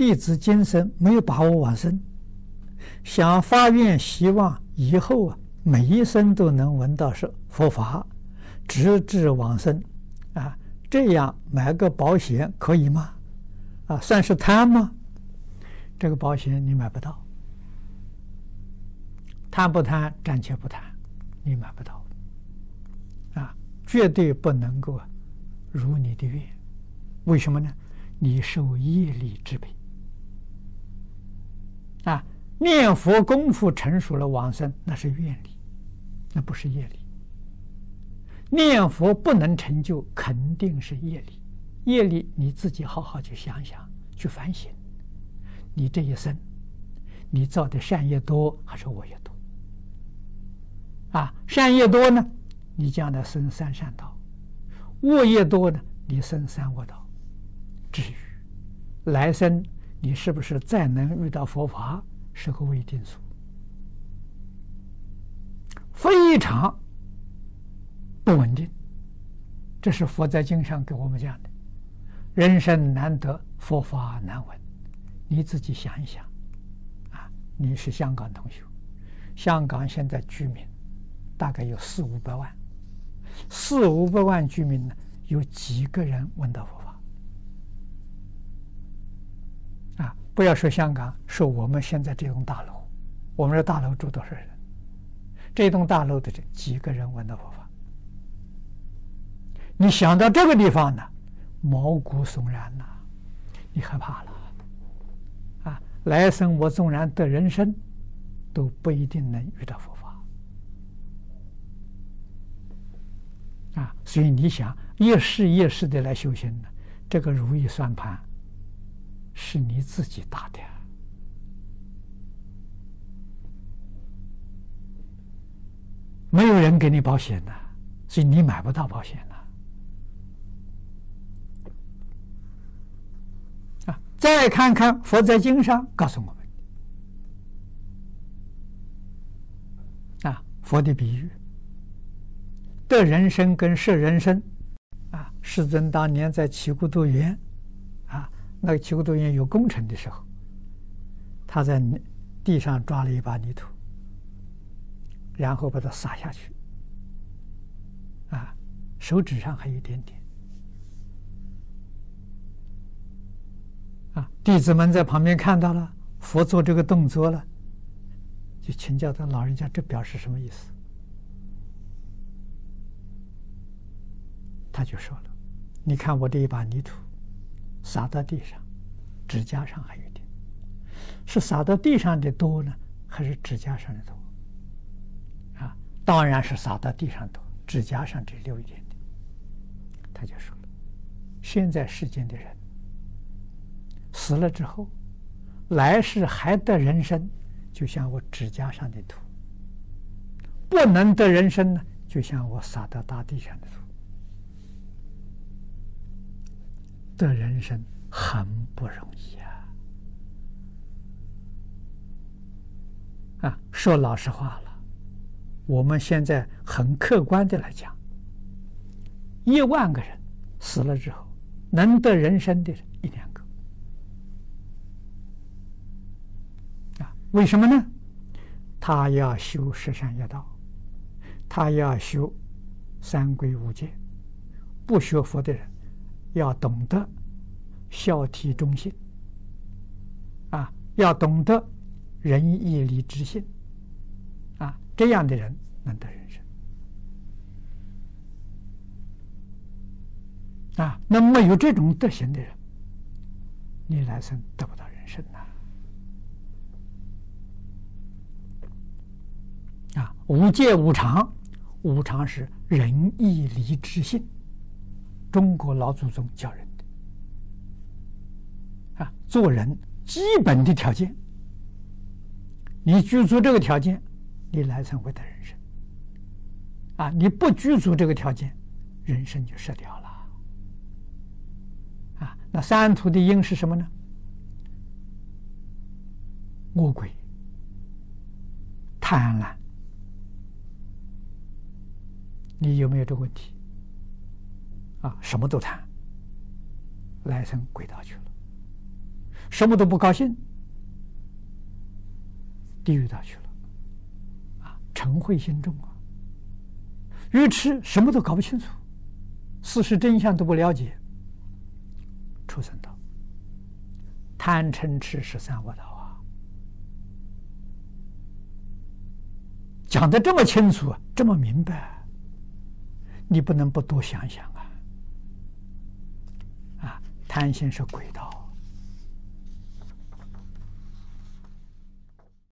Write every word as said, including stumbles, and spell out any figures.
弟子今生没有把握往生，想发愿希望以后啊，每一生都能闻到是佛法，直至往生，啊，这样买个保险可以吗？啊，算是贪吗？这个保险你买不到，贪不贪，暂且不贪，你买不到，啊，绝对不能够如你的愿，为什么呢？你受业力支配。 啊，念佛功夫成熟了往生，那是愿力，那不是业力。念佛不能成就，肯定是业力。业力你自己好好去想想，去反省，你这一生，你造的善业多还是恶业多？啊，善业多呢，你将来生三善道；恶业多呢，你生三恶道。至于来生， 你是不是再能遇到佛法是个未定数，非常不稳定。这是佛在经上给我们讲的：人生难得，佛法难闻。你自己想一想，啊，你是香港同学，香港现在居民大概有四五百万，四五百万居民呢，有几个人闻到佛法？ 啊，不要说香港，说我们现在这栋大楼，我们这大楼住多少人？这栋大楼的这几个人闻到佛法？你想到这个地方呢，毛骨悚然呐、啊，你害怕了。啊，来生我纵然得人身，都不一定能遇到佛法。啊，所以你想一世一世的来修行呢，这个如意算盘 是你自己打的没有人给你保险的，所以你买不到保险的。啊，再看看佛在经上告诉我们的啊，佛的比喻，得人身跟舍人身啊，世尊当年在祇孤独园啊。 那个祇孤独园有工程的时候，他在地上抓了一把泥土，然后把它撒下去，啊，手指上还有一点点，啊，弟子们在旁边看到了佛做这个动作了，就请教他老人家这表示什么意思？他就说了：“你看我这一把泥土 撒到地上，指甲上还有一点，是撒到地上的多呢，还是指甲上的多？啊，当然是撒到地上多，指甲上只留一点点。”他就说了，现在世间的人死了之后，来世还得人身，就像我指甲上的土；不能得人身呢，就像我撒到大地上的土。 这人生很不容易啊！啊，说老实话了，我们现在很客观的来讲，一万个人死了之后，能得人身的人一两个。啊，为什么呢？他要修十善业道，他要修三皈五戒，不学佛的人 要懂得孝悌忠信，啊，要懂得仁义礼智信，啊，这样的人能得人身，啊，那没有这种德行的人，你来生得不到人身呐、啊，啊，五戒五常，五常是仁义礼智信。 中国老祖宗教人的啊，做人基本的条件，你具足这个条件，你来生会得人身；啊，你不具足这个条件，人身就失掉了。啊，那三途的因是什么呢？恶鬼、贪婪，你有没有这个问题？ 啊，什么都贪，来生鬼道去了。什么都不高兴，地狱道去了，啊，嗔恚心重啊。愚痴什么都搞不清楚，事实真相都不了解，畜生道。贪嗔痴是三恶道啊，讲得这么清楚，这么明白，你不能不多想想啊！啊，贪心是鬼道。